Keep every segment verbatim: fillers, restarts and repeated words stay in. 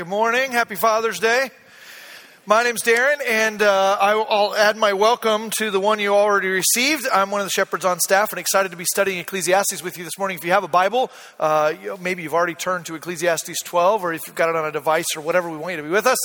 Good morning. Happy Father's Day. My name's Darren, and uh, I'll add my welcome to the one you already received. I'm one of the shepherds on staff and excited to be studying Ecclesiastes with you this morning. If you have a Bible, uh, you know, maybe you've already turned to Ecclesiastes twelve, or if you've got it on a device or whatever, we want you to be with us.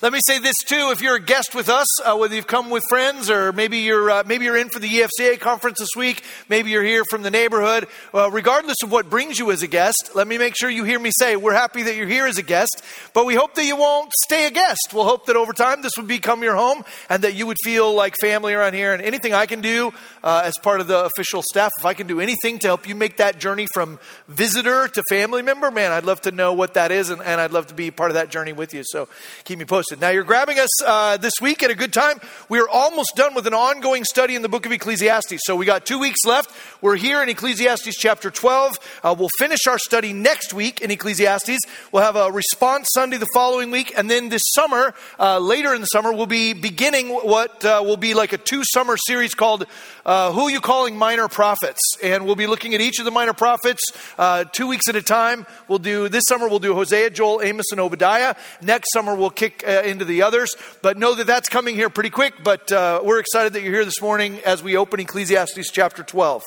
Let me say this, too. If you're a guest with us, uh, whether you've come with friends or maybe you're uh, maybe you're in for the E F C A conference this week, maybe you're here from the neighborhood, uh, regardless of what brings you as a guest, let me make sure you hear me say we're happy that you're here as a guest, but we hope that you won't stay a guest. We'll hope that over time, Time, this would become your home and that you would feel like family around here. And anything I can do uh, as part of the official staff, if I can do anything to help you make that journey from visitor to family member, man, I'd love to know what that is. And, and I'd love to be part of that journey with you. So keep me posted. Now you're grabbing us uh, this week at a good time. We are almost done with an ongoing study in the book of Ecclesiastes. So we got two weeks left. We're here in Ecclesiastes chapter twelve. Uh, we'll finish our study next week in Ecclesiastes. We'll have a response Sunday the following week. And then this summer, uh, later Later in the summer, we'll be beginning what uh, will be like a two-summer series called uh, Who You Calling Minor Prophets? And we'll be looking at each of the minor prophets uh, two weeks at a time. We'll do This summer, we'll do Hosea, Joel, Amos, and Obadiah. Next summer, we'll kick uh, into the others. But know that that's coming here pretty quick. But uh, we're excited that you're here this morning as we open Ecclesiastes chapter twelve.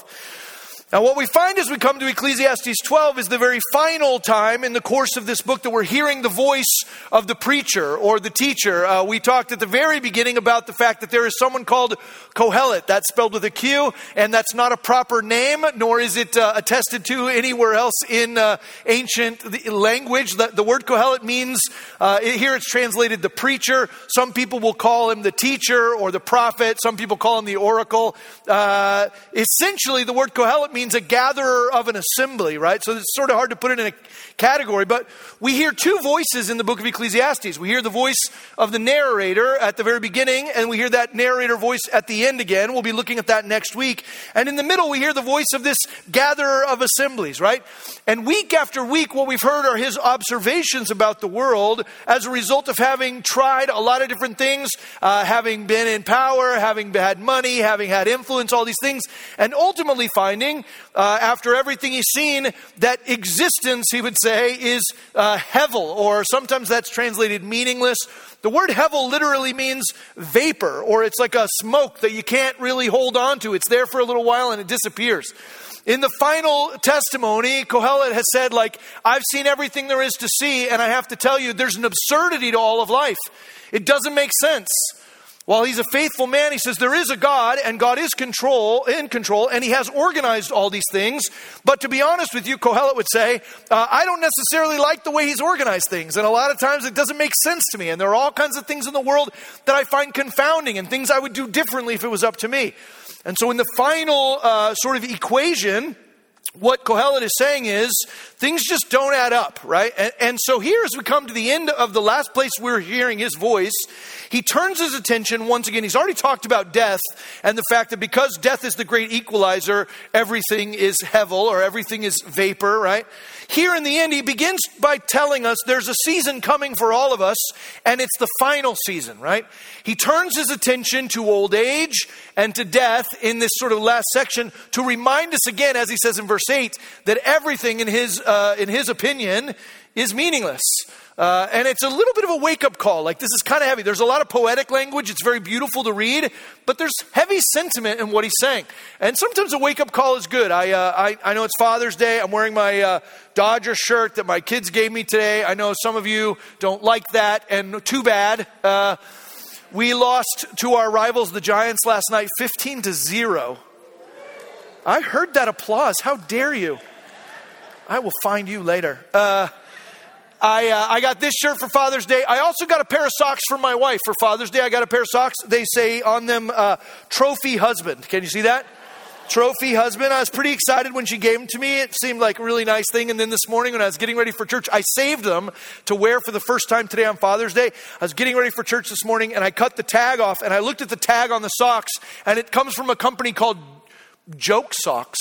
Now, what we find as we come to Ecclesiastes twelve is the very final time in the course of this book that we're hearing the voice of the preacher or the teacher. Uh, we talked at the very beginning about the fact that there is someone called Kohelet. That's spelled with a Q, and that's not a proper name, nor is it uh, attested to anywhere else in uh, ancient language. The, the word Kohelet means, uh, here it's translated the preacher. Some people will call him the teacher or the prophet. Some people call him the oracle. Uh, essentially, the word Kohelet means means a gatherer of an assembly, right? So it's sort of hard to put it in a category, but we hear two voices in the book of Ecclesiastes. We hear the voice of the narrator at the very beginning, and we hear that narrator voice at the end again. We'll be looking at that next week. And in the middle, we hear the voice of this gatherer of assemblies, right? And week after week, what we've heard are his observations about the world as a result of having tried a lot of different things, uh, having been in power, having had money, having had influence, all these things, and ultimately finding Uh, after everything he's seen, that existence, he would say, is uh, Hevel, or sometimes that's translated meaningless. The word Hevel literally means vapor, or it's like a smoke that you can't really hold on to. It's there for a little while and it disappears. In the final testimony, Kohelet has said, like, I've seen everything there is to see, and I have to tell you, there's an absurdity to all of life. It doesn't make sense. While he's a faithful man, he says there is a God, and God is control in control, and he has organized all these things. But to be honest with you, Kohelet would say, uh, I don't necessarily like the way he's organized things. And a lot of times it doesn't make sense to me. And there are all kinds of things in the world that I find confounding and things I would do differently if it was up to me. And so in the final uh, sort of equation, what Kohelet is saying is things just don't add up, right? And, and so here, as we come to the end of the last place we're hearing his voice, he turns his attention once again. He's already talked about death and the fact that because death is the great equalizer, everything is Hevel or everything is vapor, right? Here in the end, he begins by telling us there's a season coming for all of us, and it's the final season, right? He turns his attention to old age and to death in this sort of last section to remind us again, as he says in verse eight, that everything in his uh, in his opinion is meaningless. Uh, and it's a little bit of a wake-up call. Like, this is kind of heavy. There's a lot of poetic language. It's very beautiful to read, but there's heavy sentiment in what he's saying. And sometimes a wake-up call is good. I, uh, I, I know it's Father's Day. I'm wearing my uh, Dodgers shirt that my kids gave me today. I know some of you don't like that, and too bad. Uh, we lost to our rivals, the Giants, last night, fifteen to zero. I heard that applause. How dare you? I will find you later. Uh, I uh, I got this shirt for Father's Day. I also got a pair of socks for my wife for Father's Day. I got a pair of socks. They say on them, uh, trophy husband. Can you see that? Trophy husband. I was pretty excited when she gave them to me. It seemed like a really nice thing. And then this morning when I was getting ready for church, I saved them to wear for the first time today on Father's Day. I was getting ready for church this morning and I cut the tag off and I looked at the tag on the socks and it comes from a company called Joke Socks.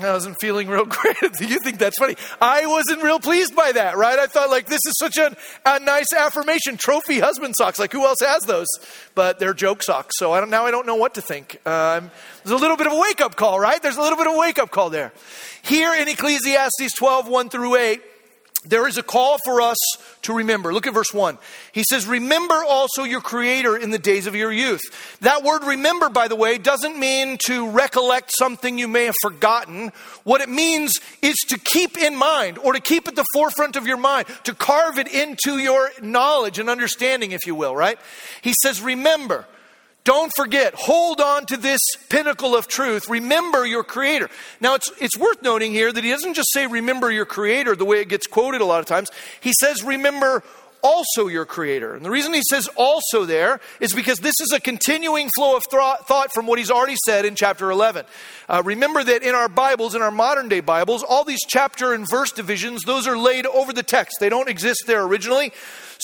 I wasn't feeling real great. Do you think that's funny? I wasn't real pleased by that, right? I thought, like, this is such an, a nice affirmation. Trophy husband socks. Like, who else has those? But they're joke socks. So I don't, now I don't know what to think. Um, there's a little bit of a wake-up call, right? There's a little bit of a wake-up call there. Here in Ecclesiastes twelve, one through eight, there is a call for us to remember. Look at verse one. He says, remember also your Creator in the days of your youth. That word remember, by the way, doesn't mean to recollect something you may have forgotten. What it means is to keep in mind, or to keep at the forefront of your mind, to carve it into your knowledge and understanding, if you will, right? He says, remember. Don't forget, hold on to this pinnacle of truth. Remember your Creator. Now, it's it's worth noting here that he doesn't just say remember your Creator the way it gets quoted a lot of times. He says remember also your Creator. And the reason he says also there is because this is a continuing flow of thought, thought from what he's already said in chapter eleven. Uh, remember that in our Bibles, in our modern day Bibles, all these chapter and verse divisions, those are laid over the text. They don't exist there originally.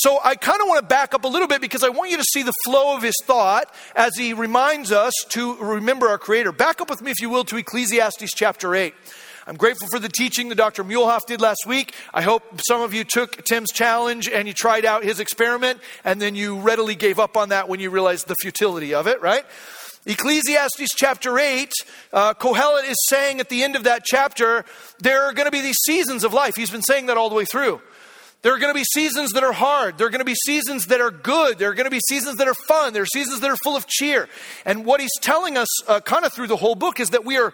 So I kind of want to back up a little bit because I want you to see the flow of his thought as he reminds us to remember our Creator. Back up with me, if you will, to Ecclesiastes chapter eight. I'm grateful for the teaching that Doctor Muehlhoff did last week. I hope some of you took Tim's challenge and you tried out his experiment, and then you readily gave up on that when you realized the futility of it, right? Ecclesiastes chapter eight, uh, Kohelet is saying at the end of that chapter, there are going to be these seasons of life. He's been saying that all the way through. There are going to be seasons that are hard. There are going to be seasons that are good. There are going to be seasons that are fun. There are seasons that are full of cheer. And what he's telling us uh, kind of through the whole book is that we are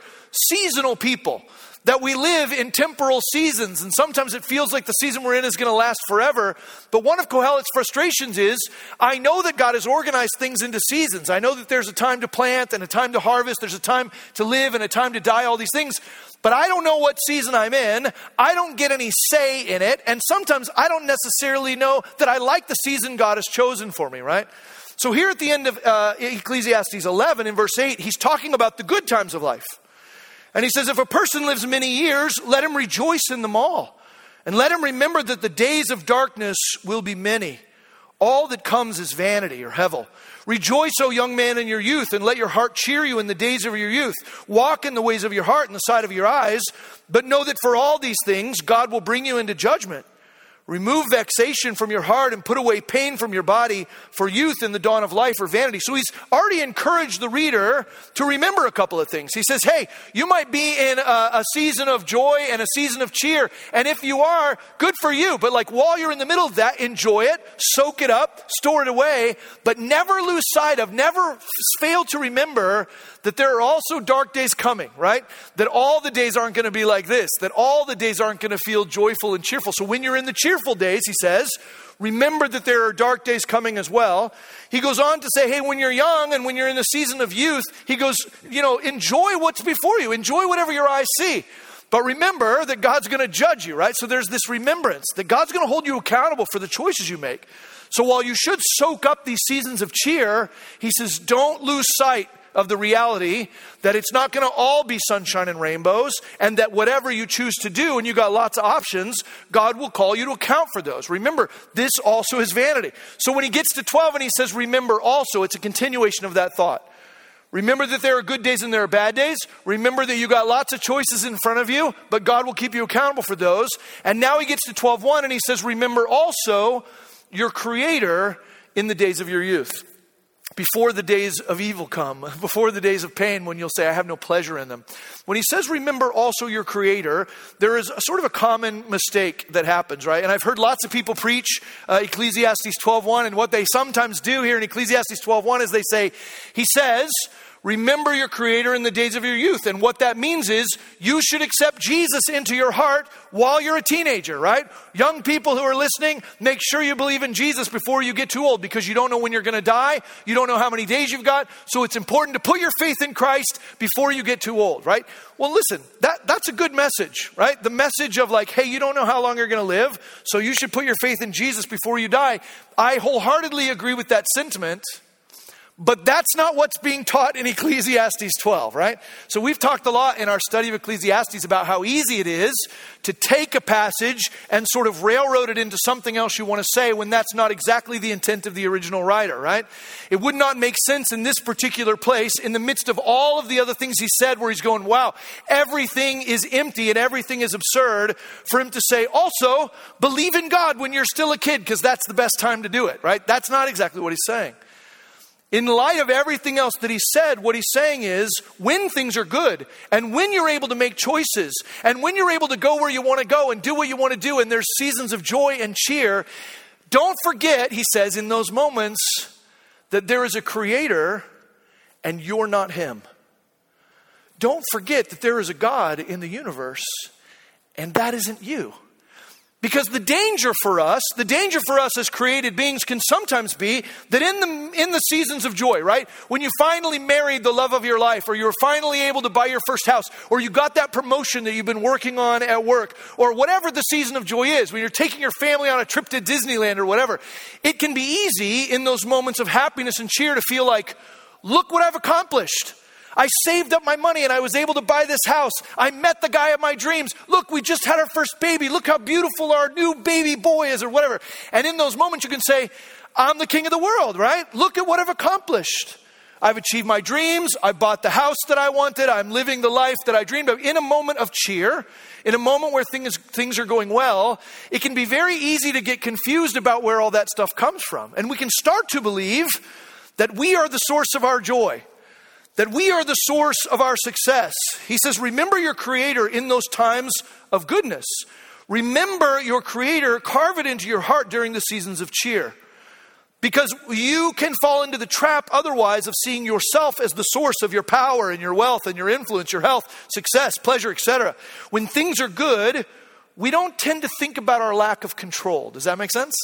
seasonal people, that we live in temporal seasons. And sometimes it feels like the season we're in is going to last forever. But one of Kohelet's frustrations is, I know that God has organized things into seasons. I know that there's a time to plant and a time to harvest. There's a time to live and a time to die, all these things. But I don't know what season I'm in. I don't get any say in it. And sometimes I don't necessarily know that I like the season God has chosen for me, right? So here at the end of uh, Ecclesiastes eleven in verse eight, he's talking about the good times of life. And he says, if a person lives many years, let him rejoice in them all. And let him remember that the days of darkness will be many. All that comes is vanity, or Hevel. Rejoice, O young man, in your youth, and let your heart cheer you in the days of your youth. Walk in the ways of your heart and the sight of your eyes, but know that for all these things, God will bring you into judgment. Remove vexation from your heart and put away pain from your body, for youth and the dawn of life are vanity. So he's already encouraged the reader to remember a couple of things. He says, hey, you might be in a, a season of joy and a season of cheer. And if you are, good for you. But like while you're in the middle of that, enjoy it, soak it up, store it away. But never lose sight of, never fail to remember that there are also dark days coming, right? That all the days aren't going to be like this. That all the days aren't going to feel joyful and cheerful. So when you're in the cheer, Cheerful days, he says, remember that there are dark days coming as well. He goes on to say, hey, when you're young and when you're in the season of youth, he goes, you know, enjoy what's before you. Enjoy whatever your eyes see. But remember that God's going to judge you, right? So there's this remembrance that God's going to hold you accountable for the choices you make. So while you should soak up these seasons of cheer, he says, don't lose sight of the reality that it's not going to all be sunshine and rainbows, and that whatever you choose to do, and you got lots of options, God will call you to account for those. Remember, this also is vanity. So when he gets to twelve and he says, remember also, it's a continuation of that thought. Remember that there are good days and there are bad days. Remember that you got lots of choices in front of you, but God will keep you accountable for those. And now he gets to twelve one and he says, remember also your Creator in the days of your youth. Before the days of evil come, before the days of pain when you'll say, I have no pleasure in them. When he says, remember also your Creator, there is a sort of a common mistake that happens, right? And I've heard lots of people preach uh, Ecclesiastes twelve one, and what they sometimes do here in Ecclesiastes twelve one is they say, he says, remember your Creator in the days of your youth. And what that means is you should accept Jesus into your heart while you're a teenager, right? Young people who are listening, make sure you believe in Jesus before you get too old, because you don't know when you're going to die. You don't know how many days you've got. So it's important to put your faith in Christ before you get too old, right? Well, listen, that, that's a good message, right? The message of like, hey, you don't know how long you're going to live, so you should put your faith in Jesus before you die. I wholeheartedly agree with that sentiment. But that's not what's being taught in Ecclesiastes twelve, right? So we've talked a lot in our study of Ecclesiastes about how easy it is to take a passage and sort of railroad it into something else you want to say when that's not exactly the intent of the original writer, right? It would not make sense in this particular place in the midst of all of the other things he said where he's going, wow, everything is empty and everything is absurd, for him to say, also, believe in God when you're still a kid because that's the best time to do it, right? That's not exactly what he's saying. In light of everything else that he said, what he's saying is, when things are good and when you're able to make choices and when you're able to go where you want to go and do what you want to do and there's seasons of joy and cheer, don't forget, he says, in those moments that there is a creator and you're not him. Don't forget that there is a God in the universe and that isn't you. Because the danger for us, the danger for us as created beings can sometimes be that in the in the seasons of joy, right? When you finally married the love of your life, or you were finally able to buy your first house, or you got that promotion that you've been working on at work, or whatever the season of joy is, when you're taking your family on a trip to Disneyland or whatever, it can be easy in those moments of happiness and cheer to feel like, look what I've accomplished. I saved up my money and I was able to buy this house. I met the guy of my dreams. Look, we just had our first baby. Look how beautiful our new baby boy is or whatever. And in those moments you can say, I'm the king of the world, right? Look at what I've accomplished. I've achieved my dreams. I bought the house that I wanted. I'm living the life that I dreamed of. In a moment of cheer, in a moment where things, things are going well, it can be very easy to get confused about where all that stuff comes from. And we can start to believe that we are the source of our joy, that we are the source of our success. He says, remember your Creator in those times of goodness. Remember your Creator, carve it into your heart during the seasons of cheer. Because you can fall into the trap otherwise of seeing yourself as the source of your power and your wealth and your influence, your health, success, pleasure, et cetera. When things are good, we don't tend to think about our lack of control. Does that make sense?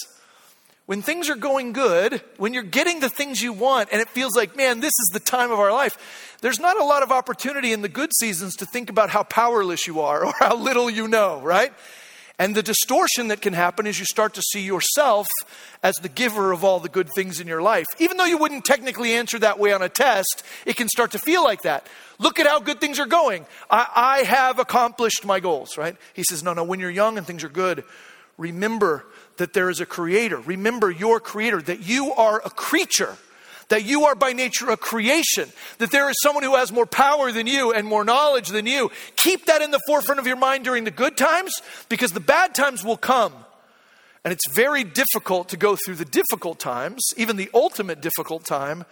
When things are going good, when you're getting the things you want and it feels like, man, this is the time of our life, there's not a lot of opportunity in the good seasons to think about how powerless you are or how little you know, right? And the distortion that can happen is you start to see yourself as the giver of all the good things in your life. Even though you wouldn't technically answer that way on a test, it can start to feel like that. Look at how good things are going. I, I have accomplished my goals, right? He says, no, no, when you're young and things are good, remember that there is a creator. Remember your creator, that you are a creature, that you are by nature a creation, that there is someone who has more power than you and more knowledge than you. Keep that in the forefront of your mind during the good times, because the bad times will come. And it's very difficult to go through the difficult times, even the ultimate difficult time,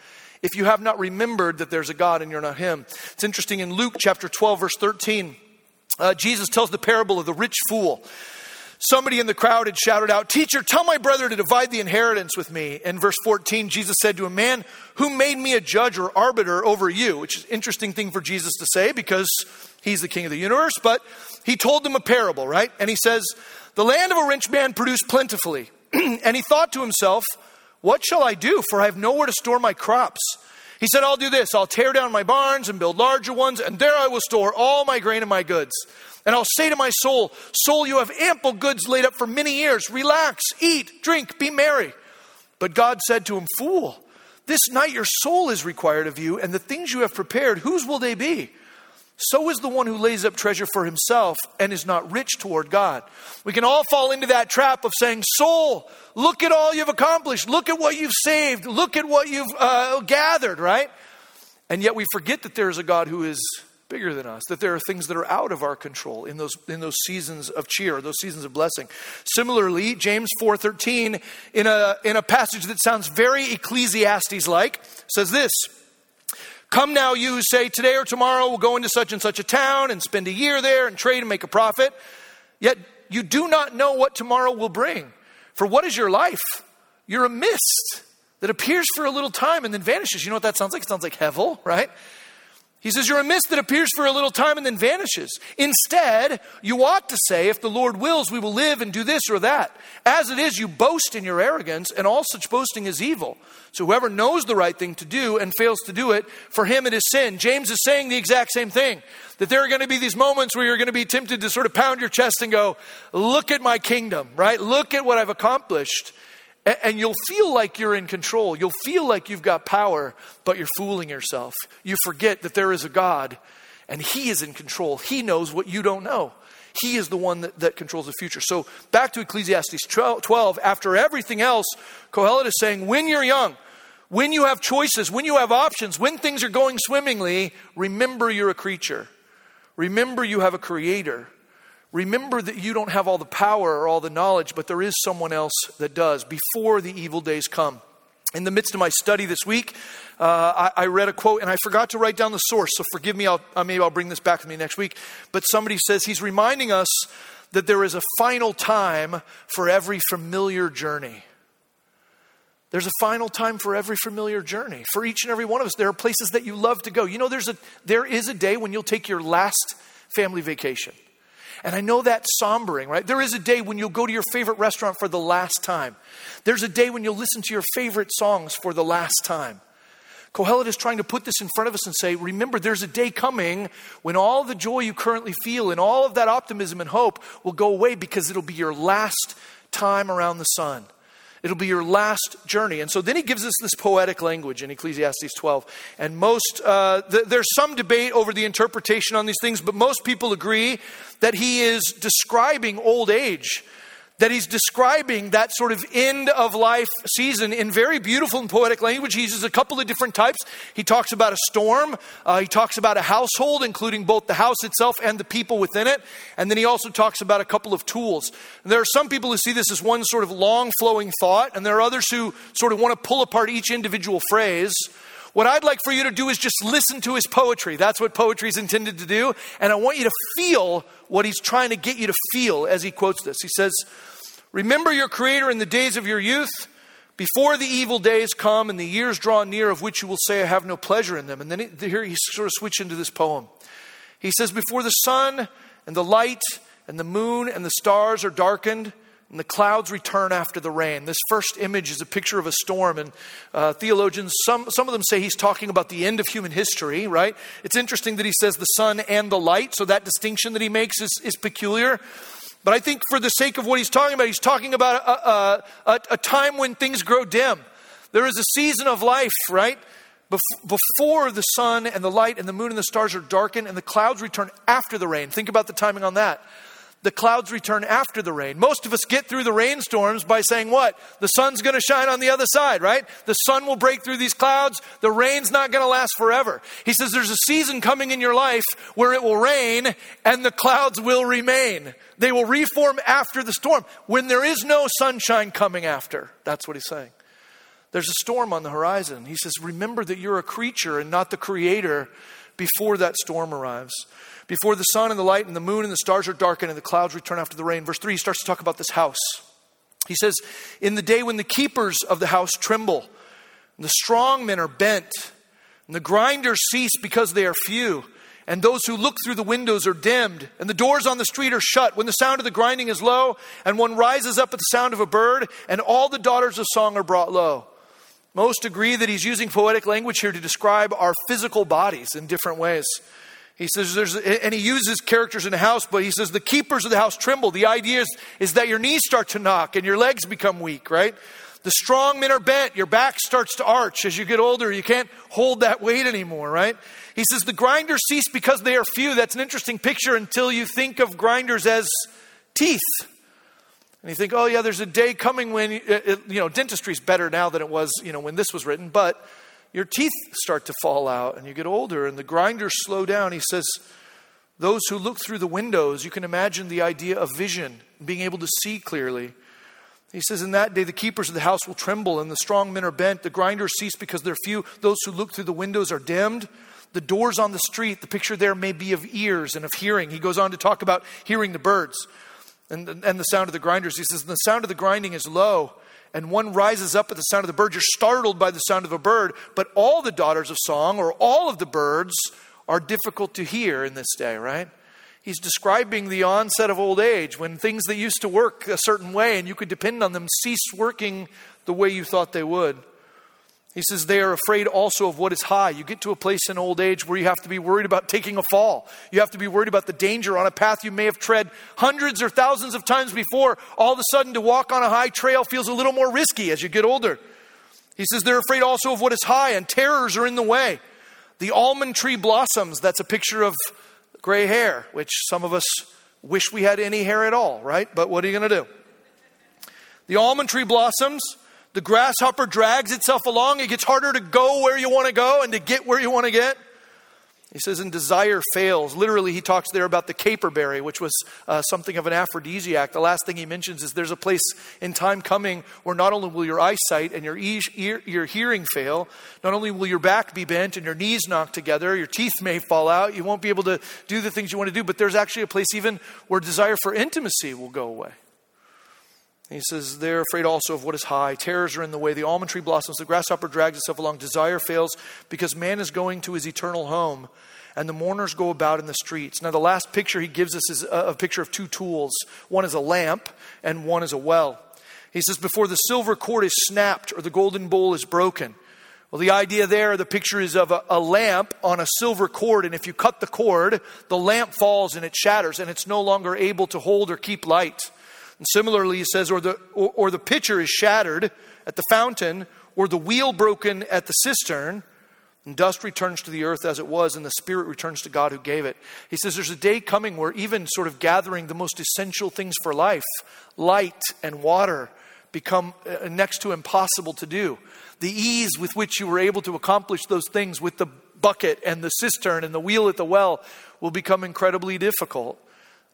if you have not remembered that there's a God and you're not him. It's interesting in Luke chapter twelve, verse thirteen, uh, Jesus tells the parable of the rich fool. Somebody in the crowd had shouted out, "Teacher, tell my brother to divide the inheritance with me." In verse fourteen, Jesus said to a man, "Who made me a judge or arbiter over you?" Which is an interesting thing for Jesus to say because he's the king of the universe. But he told them a parable, right? And he says, "The land of a rich man produced plentifully. And he thought to himself, what shall I do? For I have nowhere to store my crops." He said, "I'll do this. I'll tear down my barns and build larger ones. And there I will store all my grain and my goods. And I'll say to my soul, soul, you have ample goods laid up for many years. Relax, eat, drink, be merry." But God said to him, "Fool, this night your soul is required of you, and the things you have prepared, whose will they be? So is the one who lays up treasure for himself and is not rich toward God." We can all fall into that trap of saying, soul, look at all you've accomplished. Look at what you've saved. Look at what you've uh, gathered, right? And yet we forget that there is a God who is bigger than us, that there are things that are out of our control in those in those seasons of cheer, those seasons of blessing. Similarly, James four thirteen, in a in a passage that sounds very Ecclesiastes-like, says this, "Come now, you who say, today or tomorrow we'll go into such and such a town and spend a year there and trade and make a profit. Yet you do not know what tomorrow will bring. For what is your life? You're a mist that appears for a little time and then vanishes." You know what that sounds like? It sounds like Hevel, right? He says, "You're a mist that appears for a little time and then vanishes. Instead, you ought to say, if the Lord wills, we will live and do this or that. As it is, you boast in your arrogance, and all such boasting is evil. So whoever knows the right thing to do and fails to do it, for him it is sin." James is saying the exact same thing, that there are going to be these moments where you're going to be tempted to sort of pound your chest and go, look at my kingdom, right? Look at what I've accomplished. And you'll feel like you're in control. You'll feel like you've got power, but you're fooling yourself. You forget that there is a God and he is in control. He knows what you don't know. He is the one that, that controls the future. So back to Ecclesiastes twelve, after everything else, Kohelet is saying, when you're young, when you have choices, when you have options, when things are going swimmingly, remember you're a creature. Remember you have a creator. Remember that you don't have all the power or all the knowledge, but there is someone else that does before the evil days come. In the midst of my study this week, uh, I, I read a quote, and I forgot to write down the source, so forgive me, I'll, maybe I'll bring this back with me next week. But somebody says he's reminding us that there is a final time for every familiar journey. There's a final time for every familiar journey. For each and every one of us, there are places that you love to go. You know, there's a there is a day when you'll take your last family vacation. And I know that's sombering, right? There is a day when you'll go to your favorite restaurant for the last time. There's a day when you'll listen to your favorite songs for the last time. Kohelet is trying to put this in front of us and say, remember, there's a day coming when all the joy you currently feel and all of that optimism and hope will go away, because it'll be your last time around the sun. It'll be your last journey. And so then he gives us this poetic language in Ecclesiastes twelve. And most, uh, th- there's some debate over the interpretation on these things, but most people agree that he is describing old age, that he's describing that sort of end of life season in very beautiful and poetic language. He uses a couple of different types. He talks about a storm. Uh, he talks about a household, including both the house itself and the people within it. And then he also talks about a couple of tools. And there are some people who see this as one sort of long flowing thought. And there are others who sort of want to pull apart each individual phrase. What I'd like for you to do is just listen to his poetry. That's what poetry is intended to do. And I want you to feel what he's trying to get you to feel as he quotes this. He says, remember your Creator in the days of your youth, before the evil days come and the years draw near, of which you will say, I have no pleasure in them. And then it, here he sort of switches into this poem. He says, before the sun and the light and the moon and the stars are darkened, and the clouds return after the rain. This first image is a picture of a storm. And uh, theologians, some, some of them say he's talking about the end of human history, right? It's interesting that he says the sun and the light. So that distinction that he makes is, is peculiar. But I think for the sake of what he's talking about, he's talking about a, a, a, a time when things grow dim. There is a season of life, right? Before the sun and the light and the moon and the stars are darkened and the clouds return after the rain. Think about the timing on that. The clouds return after the rain. Most of us get through the rainstorms by saying what? The sun's going to shine on the other side, right? The sun will break through these clouds. The rain's not going to last forever. He says there's a season coming in your life where it will rain and the clouds will remain. They will reform after the storm. When there is no sunshine coming after, that's what he's saying. There's a storm on the horizon. He says, remember that you're a creature and not the Creator before that storm arrives. Before the sun and the light and the moon and the stars are darkened and the clouds return after the rain. Verse three, he starts to talk about this house. He says, in the day when the keepers of the house tremble, and the strong men are bent, and the grinders cease because they are few, and those who look through the windows are dimmed, and the doors on the street are shut, when the sound of the grinding is low, and one rises up at the sound of a bird, and all the daughters of song are brought low. Most agree that he's using poetic language here to describe our physical bodies in different ways. He says, there's, and he uses characters in the house, but he says the keepers of the house tremble. The idea is, is that your knees start to knock and your legs become weak, right? The strong men are bent. Your back starts to arch. As you get older, you can't hold that weight anymore, right? He says the grinders cease because they are few. That's an interesting picture until you think of grinders as teeth. And you think, oh yeah, there's a day coming when, you know, dentistry's better now than it was, you know, when this was written, but your teeth start to fall out and you get older and the grinders slow down. He says, those who look through the windows, you can imagine the idea of vision, being able to see clearly. He says, in that day, the keepers of the house will tremble and the strong men are bent. The grinders cease because they're few. Those who look through the windows are dimmed. The doors on the street, the picture there may be of ears and of hearing. He goes on to talk about hearing the birds and, and the sound of the grinders. He says, the sound of the grinding is low. And one rises up at the sound of the bird. You're startled by the sound of a bird, but all the daughters of song, or all of the birds, are difficult to hear in this day, right? He's describing the onset of old age, when things that used to work a certain way and you could depend on them cease working the way you thought they would. He says they are afraid also of what is high. You get to a place in old age where you have to be worried about taking a fall. You have to be worried about the danger on a path you may have tread hundreds or thousands of times before. All of a sudden, to walk on a high trail feels a little more risky as you get older. He says they're afraid also of what is high, and terrors are in the way. The almond tree blossoms. That's a picture of gray hair, which some of us wish we had any hair at all, right? But what are you going to do? The almond tree blossoms. The grasshopper drags itself along. It gets harder to go where you want to go and to get where you want to get. He says, and desire fails. Literally, he talks there about the caperberry, which was uh, something of an aphrodisiac. The last thing he mentions is there's a place in time coming where not only will your eyesight and your, e- ear, your hearing fail, not only will your back be bent and your knees knocked together, your teeth may fall out, you won't be able to do the things you want to do, but there's actually a place even where desire for intimacy will go away. He says, they're afraid also of what is high. Terrors are in the way. The almond tree blossoms. The grasshopper drags itself along. Desire fails because man is going to his eternal home, and the mourners go about in the streets. Now, the last picture he gives us is a picture of two tools. One is a lamp and one is a well. He says, before the silver cord is snapped or the golden bowl is broken. Well, the idea there, the picture is of a, a lamp on a silver cord. And if you cut the cord, the lamp falls and it shatters and it's no longer able to hold or keep light. And similarly, he says, or the or, or the pitcher is shattered at the fountain, or the wheel broken at the cistern, and dust returns to the earth as it was, and the spirit returns to God who gave it. He says there's a day coming where even sort of gathering the most essential things for life, light and water, become next to impossible to do. The ease with which you were able to accomplish those things with the bucket and the cistern and the wheel at the well will become incredibly difficult.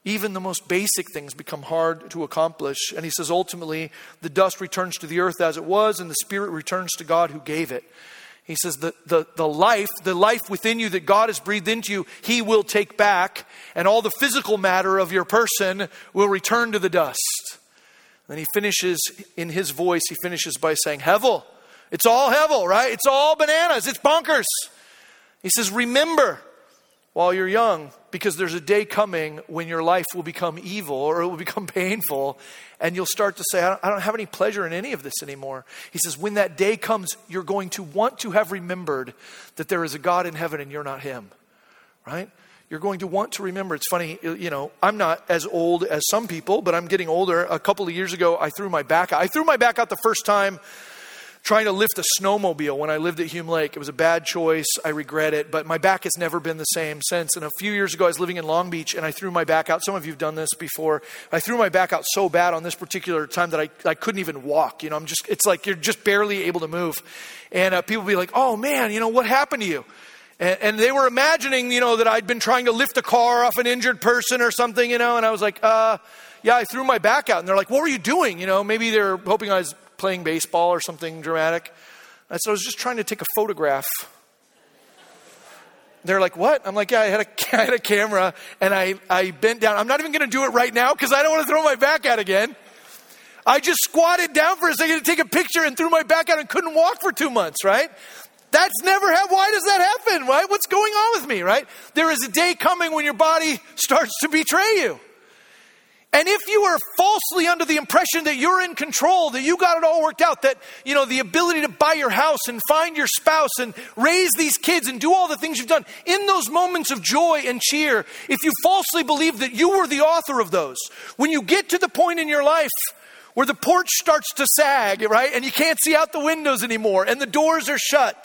Even the most basic things become hard to accomplish. And he says, ultimately, the dust returns to the earth as it was, and the spirit returns to God who gave it. He says, the, the, the life, the life within you that God has breathed into you, he will take back, and all the physical matter of your person will return to the dust. And then he finishes in his voice, he finishes by saying, Hevel. It's all Hevel, right? It's all bananas. It's bonkers. He says, remember while you're young, because there's a day coming when your life will become evil, or it will become painful, and you'll start to say, I don't, I don't have any pleasure in any of this anymore. He says, when that day comes, you're going to want to have remembered that there is a God in heaven and you're not him, right? You're going to want to remember. It's funny, you know, I'm not as old as some people, but I'm getting older. A couple of years ago, I threw my back out. I threw my back out the first time trying to lift a snowmobile when I lived at Hume Lake. It was a bad choice. I regret it, but my back has never been the same since. And a few years ago, I was living in Long Beach and I threw my back out. Some of you have done this before. I threw my back out so bad on this particular time that I, I couldn't even walk. You know, I'm just, it's like, you're just barely able to move. And uh, people be like, oh man, you know, what happened to you? And, and they were imagining, you know, that I'd been trying to lift a car off an injured person or something, you know? And I was like, uh, yeah, I threw my back out. And they're like, what were you doing? You know, maybe they're hoping I was playing baseball or something dramatic. I said, I was just trying to take a photograph. They're like, what? I'm like, yeah, I had a, I had a camera and I, I bent down. I'm not even going to do it right now because I don't want to throw my back out again. I just squatted down for a second to take a picture and threw my back out and couldn't walk for two months, right? That's never happened. Why does that happen, right? What's going on with me, right? There is a day coming when your body starts to betray you. And if you are falsely under the impression that you're in control, that you got it all worked out, that, you know, the ability to buy your house and find your spouse and raise these kids and do all the things you've done, in those moments of joy and cheer, if you falsely believe that you were the author of those, when you get to the point in your life where the porch starts to sag, right, and you can't see out the windows anymore, and the doors are shut,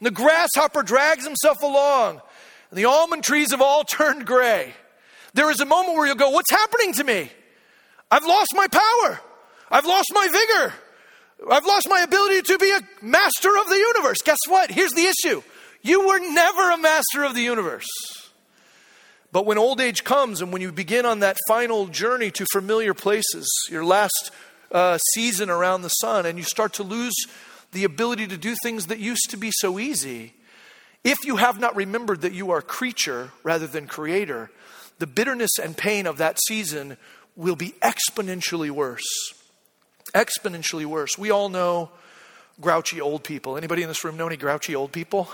and the grasshopper drags himself along, and the almond trees have all turned gray, there is a moment where you'll go, what's happening to me? I've lost my power. I've lost my vigor. I've lost my ability to be a master of the universe. Guess what? Here's the issue. You were never a master of the universe. But when old age comes and when you begin on that final journey to familiar places, your last uh, season around the sun, and you start to lose the ability to do things that used to be so easy, if you have not remembered that you are creature rather than creator, the bitterness and pain of that season will be exponentially worse. Exponentially worse. We all know grouchy old people. Anybody in this room know any grouchy old people?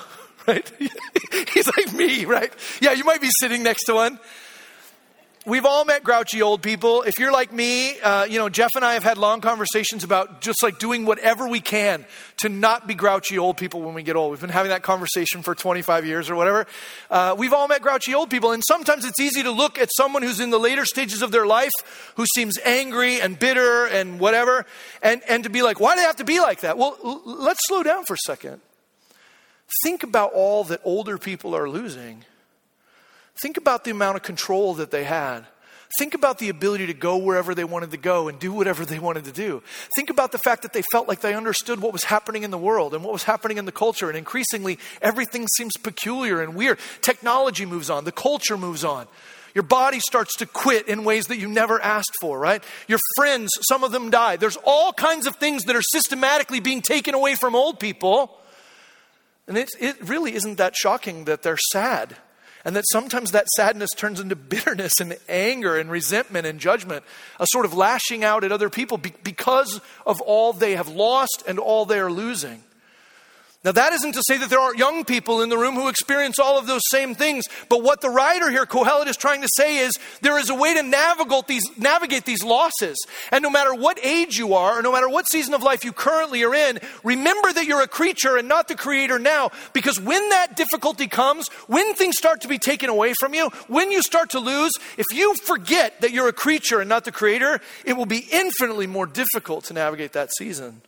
Right? He's like me, right? Yeah, you might be sitting next to one. We've all met grouchy old people. If you're like me, uh, you know, Jeff and I have had long conversations about just like doing whatever we can to not be grouchy old people when we get old. We've been having that conversation for twenty-five years or whatever. Uh, we've all met grouchy old people. And sometimes it's easy to look at someone who's in the later stages of their life, who seems angry and bitter and whatever, and, and to be like, why do they have to be like that? Well, l- let's slow down for a second. Think about all that older people are losing. Think about the amount of control that they had. Think about the ability to go wherever they wanted to go and do whatever they wanted to do. Think about the fact that they felt like they understood what was happening in the world and what was happening in the culture. And increasingly, everything seems peculiar and weird. Technology moves on. The culture moves on. Your body starts to quit in ways that you never asked for, right? Your friends, some of them die. There's all kinds of things that are systematically being taken away from old people. And it, it really isn't that shocking that they're sad. And that sometimes that sadness turns into bitterness and anger and resentment and judgment, a sort of lashing out at other people be- because of all they have lost and all they are losing. Now, that isn't to say that there aren't young people in the room who experience all of those same things. But what the writer here, Kohelet, is trying to say is there is a way to navigate these, navigate these losses. And no matter what age you are, or no matter what season of life you currently are in, remember that you're a creature and not the creator now. Because when that difficulty comes, when things start to be taken away from you, when you start to lose, if you forget that you're a creature and not the creator, it will be infinitely more difficult to navigate that season.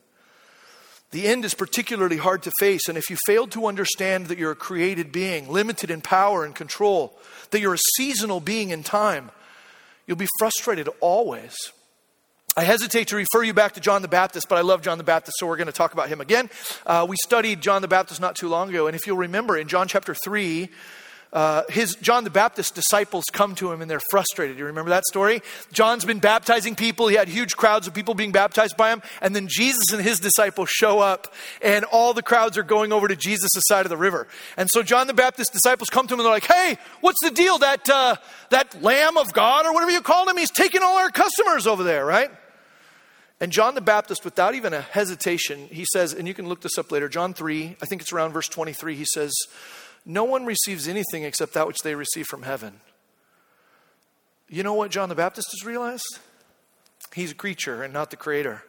The end is particularly hard to face, and if you fail to understand that you're a created being, limited in power and control, that you're a seasonal being in time, you'll be frustrated always. I hesitate to refer you back to John the Baptist, but I love John the Baptist, so we're going to talk about him again. Uh, we studied John the Baptist not too long ago, and if you'll remember, in John chapter three, Uh, his John the Baptist disciples come to him and they're frustrated. You remember that story? John's been baptizing people. He had huge crowds of people being baptized by him. And then Jesus and his disciples show up and all the crowds are going over to Jesus' side of the river. And so John the Baptist's disciples come to him and they're like, hey, what's the deal? That, uh, that Lamb of God or whatever you called him, he's taking all our customers over there, right? And John the Baptist, without even a hesitation, he says, and you can look this up later, John three, I think it's around verse twenty-three, he says, no one receives anything except that which they receive from heaven. You know what John the Baptist has realized? He's a creature and not the creator.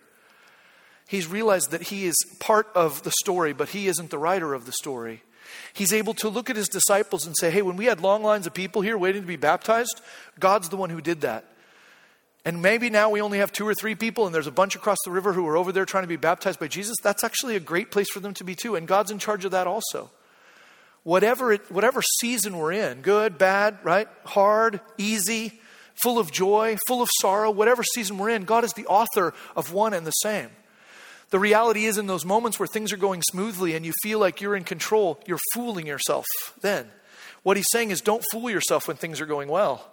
He's realized that he is part of the story, but he isn't the writer of the story. He's able to look at his disciples and say, hey, when we had long lines of people here waiting to be baptized, God's the one who did that. And maybe now we only have two or three people and there's a bunch across the river who are over there trying to be baptized by Jesus. That's actually a great place for them to be too. And God's in charge of that also. Whatever it, whatever season we're in, good, bad, right? Hard, easy, full of joy, full of sorrow, whatever season we're in, God is the author of one and the same. The reality is in those moments where things are going smoothly and you feel like you're in control, you're fooling yourself then. What he's saying is don't fool yourself when things are going well.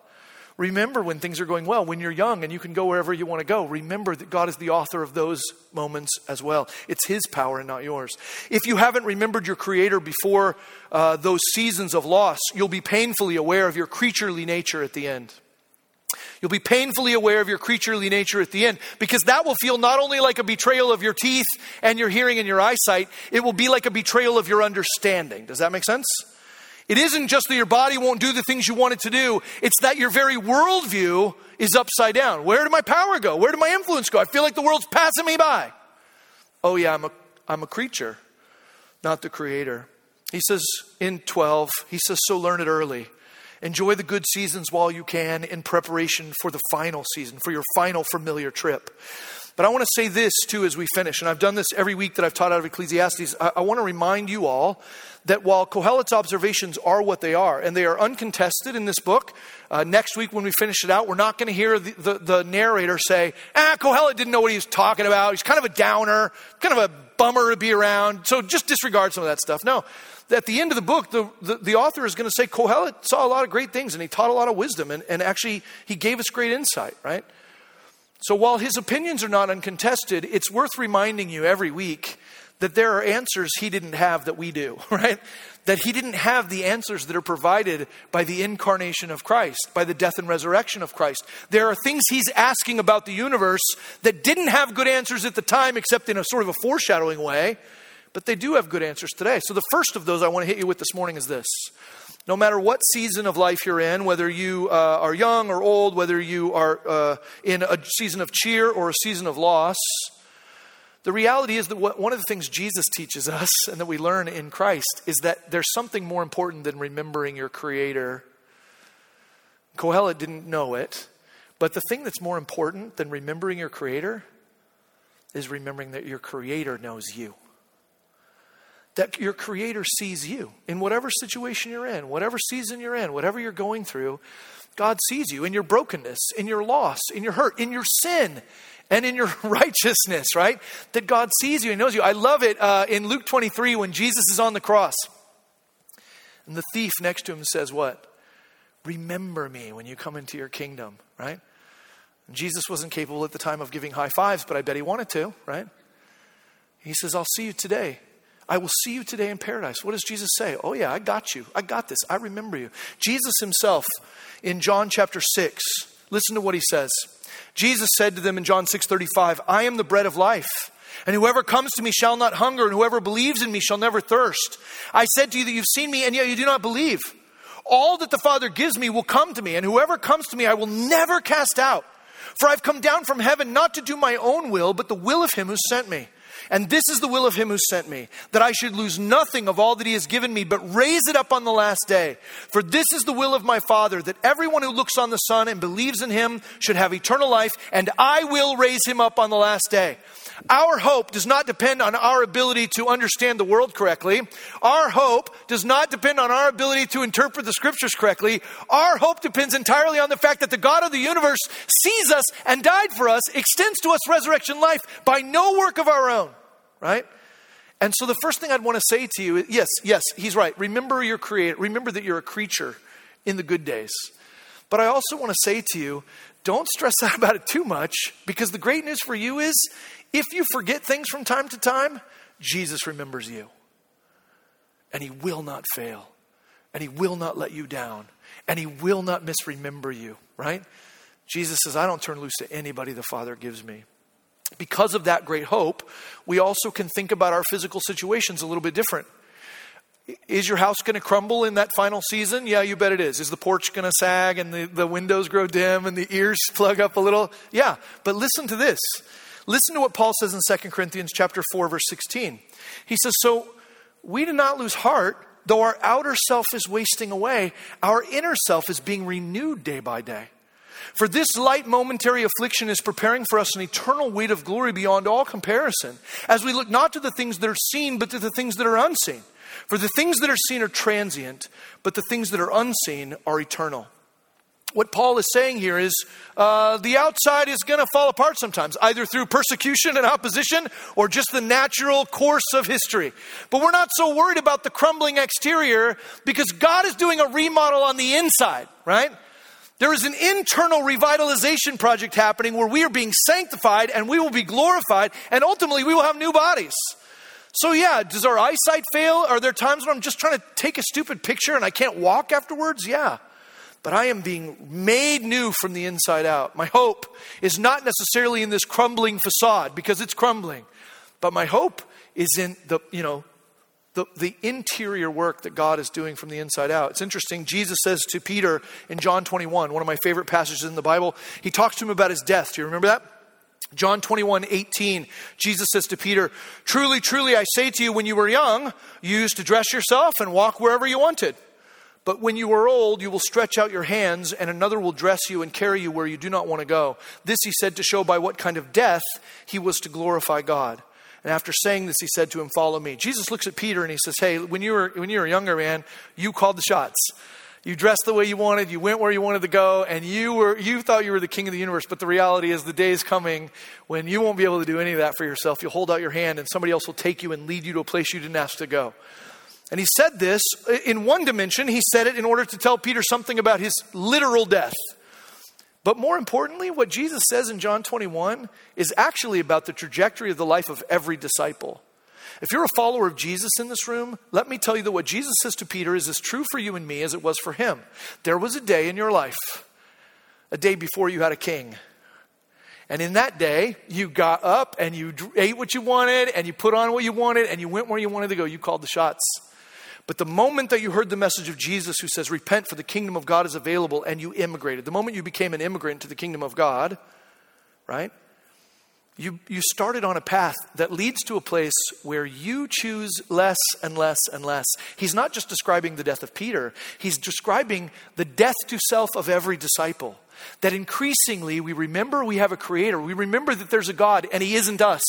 Remember when things are going well, when you're young and you can go wherever you want to go, remember that God is the author of those moments as well. It's his power and not yours. If you haven't remembered your creator before uh, those seasons of loss, you'll be painfully aware of your creaturely nature at the end. You'll be painfully aware of your creaturely nature at the end because that will feel not only like a betrayal of your teeth and your hearing and your eyesight, it will be like a betrayal of your understanding. Does that make sense? It isn't just that your body won't do the things you want it to do. It's that your very worldview is upside down. Where did my power go? Where did my influence go? I feel like the world's passing me by. Oh yeah, I'm a, I'm a creature, not the creator. He says in twelve, he says, so learn it early. Enjoy the good seasons while you can in preparation for the final season, for your final familiar trip. But I want to say this too as we finish, and I've done this every week that I've taught out of Ecclesiastes. I, I want to remind you all that while Kohelet's observations are what they are, and they are uncontested in this book, uh, next week when we finish it out, we're not going to hear the, the, the narrator say, ah, Kohelet didn't know what he was talking about. He's kind of a downer, kind of a bummer to be around. So just disregard some of that stuff. No, at the end of the book, the, the, the author is going to say Kohelet saw a lot of great things and he taught a lot of wisdom and, and actually he gave us great insight, right? So while his opinions are not uncontested, it's worth reminding you every week that there are answers he didn't have that we do, right? That he didn't have the answers that are provided by the incarnation of Christ, by the death and resurrection of Christ. There are things he's asking about the universe that didn't have good answers at the time, except in a sort of a foreshadowing way, but they do have good answers today. So the first of those I want to hit you with this morning is this. No matter what season of life you're in, whether you uh, are young or old, whether you are uh, in a season of cheer or a season of loss, the reality is that what, one of the things Jesus teaches us and that we learn in Christ is that there's something more important than remembering your creator. Kohelet didn't know it, but the thing that's more important than remembering your creator is remembering that your creator knows you. That your creator sees you in whatever situation you're in, whatever season you're in, whatever you're going through. God sees you in your brokenness, in your loss, in your hurt, in your sin, and in your righteousness, right? That God sees you and knows you. I love it uh, in Luke twenty-three when Jesus is on the cross. And the thief next to him says what? Remember me when you come into your kingdom, right? And Jesus wasn't capable at the time of giving high fives, but I bet he wanted to, right? He says, I'll see you today. I will see you today in paradise. What does Jesus say? Oh yeah, I got you. I got this. I remember you. Jesus himself in John chapter six, listen to what he says. Jesus said to them in John six thirty-five, I am the bread of life, and whoever comes to me shall not hunger, and whoever believes in me shall never thirst. I said to you that you've seen me, and yet you do not believe. All that the Father gives me will come to me, and whoever comes to me I will never cast out. For I've come down from heaven not to do my own will, but the will of him who sent me. And this is the will of him who sent me, that I should lose nothing of all that he has given me, but raise it up on the last day. For this is the will of my Father, that everyone who looks on the Son and believes in him should have eternal life, and I will raise him up on the last day. Our hope does not depend on our ability to understand the world correctly. Our hope does not depend on our ability to interpret the scriptures correctly. Our hope depends entirely on the fact that the God of the universe sees us and died for us, extends to us resurrection life by no work of our own, right? And so the first thing I'd want to say to you is, yes, yes, he's right. Remember your creator. Remember that you're a creature in the good days. But I also want to say to you, don't stress out about it too much, because the great news for you is, if you forget things from time to time, Jesus remembers you. And he will not fail. And he will not let you down. And he will not misremember you, right? Jesus says, I don't turn loose to anybody the Father gives me. Because of that great hope, we also can think about our physical situations a little bit different. Is your house going to crumble in that final season? Yeah, you bet it is. Is the porch going to sag and the, the windows grow dim and the ears plug up a little? Yeah, but listen to this. Listen to what Paul says in Second Corinthians chapter four, verse sixteen. He says, so we do not lose heart, though our outer self is wasting away. Our inner self is being renewed day by day. For this light momentary affliction is preparing for us an eternal weight of glory beyond all comparison, as we look not to the things that are seen, but to the things that are unseen. For the things that are seen are transient, but the things that are unseen are eternal. What Paul is saying here is uh, the outside is going to fall apart sometimes, either through persecution and opposition or just the natural course of history. But we're not so worried about the crumbling exterior, because God is doing a remodel on the inside, right? There is an internal revitalization project happening where we are being sanctified and we will be glorified, and ultimately we will have new bodies. So yeah, does our eyesight fail? Are there times when I'm just trying to take a stupid picture and I can't walk afterwards? Yeah. But I am being made new from the inside out. My hope is not necessarily in this crumbling facade, because it's crumbling. But my hope is in the, you know, the, the interior work that God is doing from the inside out. It's interesting. Jesus says to Peter in John twenty-one, one of my favorite passages in the Bible, he talks to him about his death. Do you remember that? John twenty-one eighteen, Jesus says to Peter, truly, truly, I say to you, when you were young, you used to dress yourself and walk wherever you wanted. But when you are old, you will stretch out your hands, and another will dress you and carry you where you do not want to go. This he said to show by what kind of death he was to glorify God. And after saying this, he said to him, follow me. Jesus looks at Peter and he says, hey, when you were when you were a younger man, you called the shots. You dressed the way you wanted, you went where you wanted to go, and you were you thought you were the king of the universe. But the reality is, the day is coming when you won't be able to do any of that for yourself. You'll hold out your hand and somebody else will take you and lead you to a place you didn't ask to go. And he said this in one dimension. He said it in order to tell Peter something about his literal death. But more importantly, what Jesus says in John twenty-one is actually about the trajectory of the life of every disciple. If you're a follower of Jesus in this room, let me tell you that what Jesus says to Peter is as true for you and me as it was for him. There was a day in your life, a day before you had a king. And in that day, you got up and you ate what you wanted and you put on what you wanted and you went where you wanted to go. You called the shots. But the moment that you heard the message of Jesus, who says, repent for the kingdom of God is available, and you immigrated, the moment you became an immigrant to the kingdom of God, right? You, you started on a path that leads to a place where you choose less and less and less. He's not just describing the death of Peter. He's describing the death to self of every disciple. That increasingly we remember we have a creator. We remember that there's a God and he isn't us.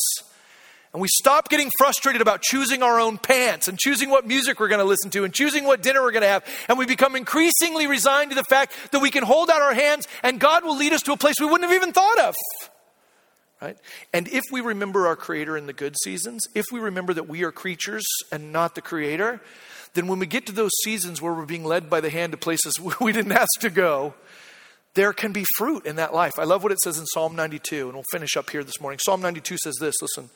And we stop getting frustrated about choosing our own pants and choosing what music we're going to listen to and choosing what dinner we're going to have. And we become increasingly resigned to the fact that we can hold out our hands and God will lead us to a place we wouldn't have even thought of. Right? And if we remember our Creator in the good seasons, if we remember that we are creatures and not the Creator, then when we get to those seasons where we're being led by the hand to places we didn't ask to go, there can be fruit in that life. I love what it says in Psalm ninety-two, and we'll finish up here this morning. Psalm ninety-two says this, listen.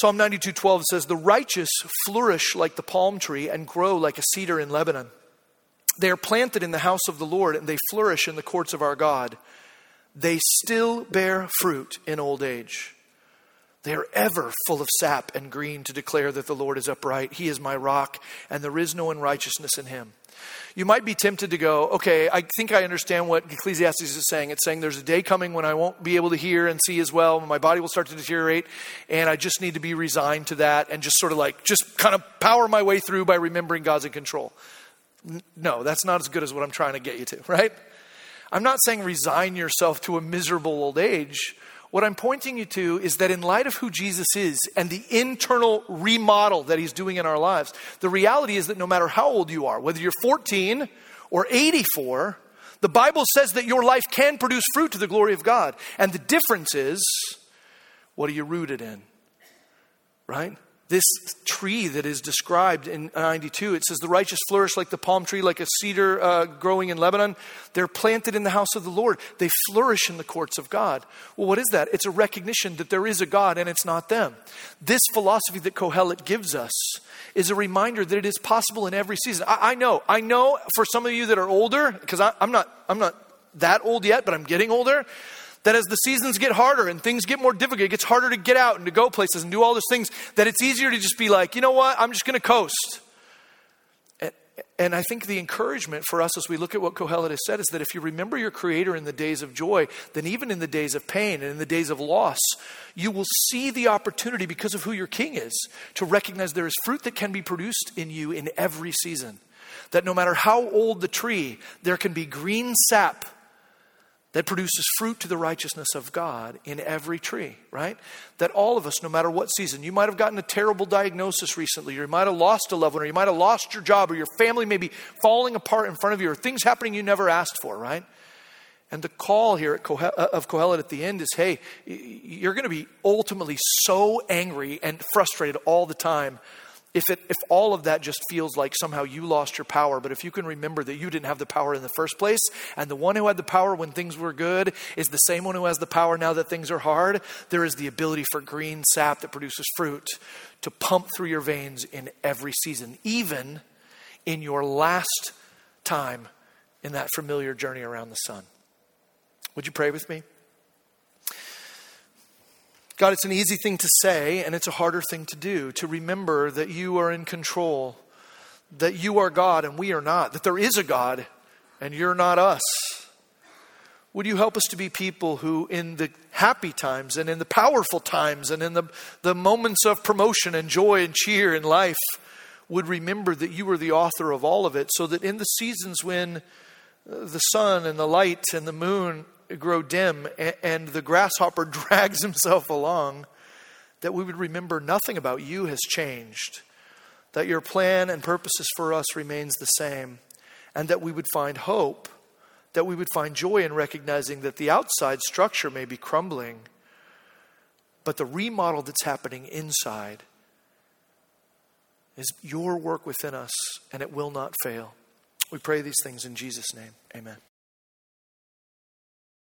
Psalm ninety-two, twelve says, the righteous flourish like the palm tree and grow like a cedar in Lebanon. They are planted in the house of the Lord and they flourish in the courts of our God. They still bear fruit in old age. They are ever full of sap and green to declare that the Lord is upright. He is my rock, and there is no unrighteousness in him. You might be tempted to go, okay, I think I understand what Ecclesiastes is saying. It's saying there's a day coming when I won't be able to hear and see as well, and my body will start to deteriorate, and I just need to be resigned to that and just sort of like, just kind of power my way through by remembering God's in control. No, that's not as good as what I'm trying to get you to, right? I'm not saying resign yourself to a miserable old age. What I'm pointing you to is that in light of who Jesus is and the internal remodel that he's doing in our lives, the reality is that no matter how old you are, whether you're fourteen or eighty-four, the Bible says that your life can produce fruit to the glory of God. And the difference is, what are you rooted in? Right? This tree that is described in ninety-two, it says the righteous flourish like the palm tree, like a cedar uh, growing in Lebanon. They're planted in the house of the Lord. They flourish in the courts of God. Well, what is that? It's a recognition that there is a God and it's not them. This philosophy that Kohelet gives us is a reminder that it is possible in every season. I, I know, I know for some of you that are older, because I'm not, I'm not that old yet, but I'm getting older, that as the seasons get harder and things get more difficult, it gets harder to get out and to go places and do all those things, that it's easier to just be like, you know what, I'm just going to coast. And, and I think the encouragement for us as we look at what Kohelet has said is that if you remember your Creator in the days of joy, then even in the days of pain and in the days of loss, you will see the opportunity because of who your King is to recognize there is fruit that can be produced in you in every season. That no matter how old the tree, there can be green sap that produces fruit to the righteousness of God in every tree, right? That all of us, no matter what season, you might have gotten a terrible diagnosis recently, or you might have lost a loved one, or you might have lost your job, or your family may be falling apart in front of you, or things happening you never asked for, right? And the call here at Kohelet, of Kohelet at the end is, hey, you're going to be ultimately so angry and frustrated all the time if it, if all of that just feels like somehow you lost your power. But if you can remember that you didn't have the power in the first place, and the one who had the power when things were good is the same one who has the power now that things are hard, there is the ability for green sap that produces fruit to pump through your veins in every season, even in your last time in that familiar journey around the sun. Would you pray with me? God, it's an easy thing to say, and it's a harder thing to do, to remember that you are in control, that you are God and we are not, that there is a God and you're not us. Would you help us to be people who in the happy times and in the powerful times and in the, the moments of promotion and joy and cheer in life would remember that you are the author of all of it, so that in the seasons when the sun and the light and the moon grow dim and the grasshopper drags himself along, that we would remember nothing about you has changed, that your plan and purposes for us remains the same, and that we would find hope, that we would find joy in recognizing that the outside structure may be crumbling, but the remodel that's happening inside is your work within us, and it will not fail. We pray these things in Jesus' name. Amen.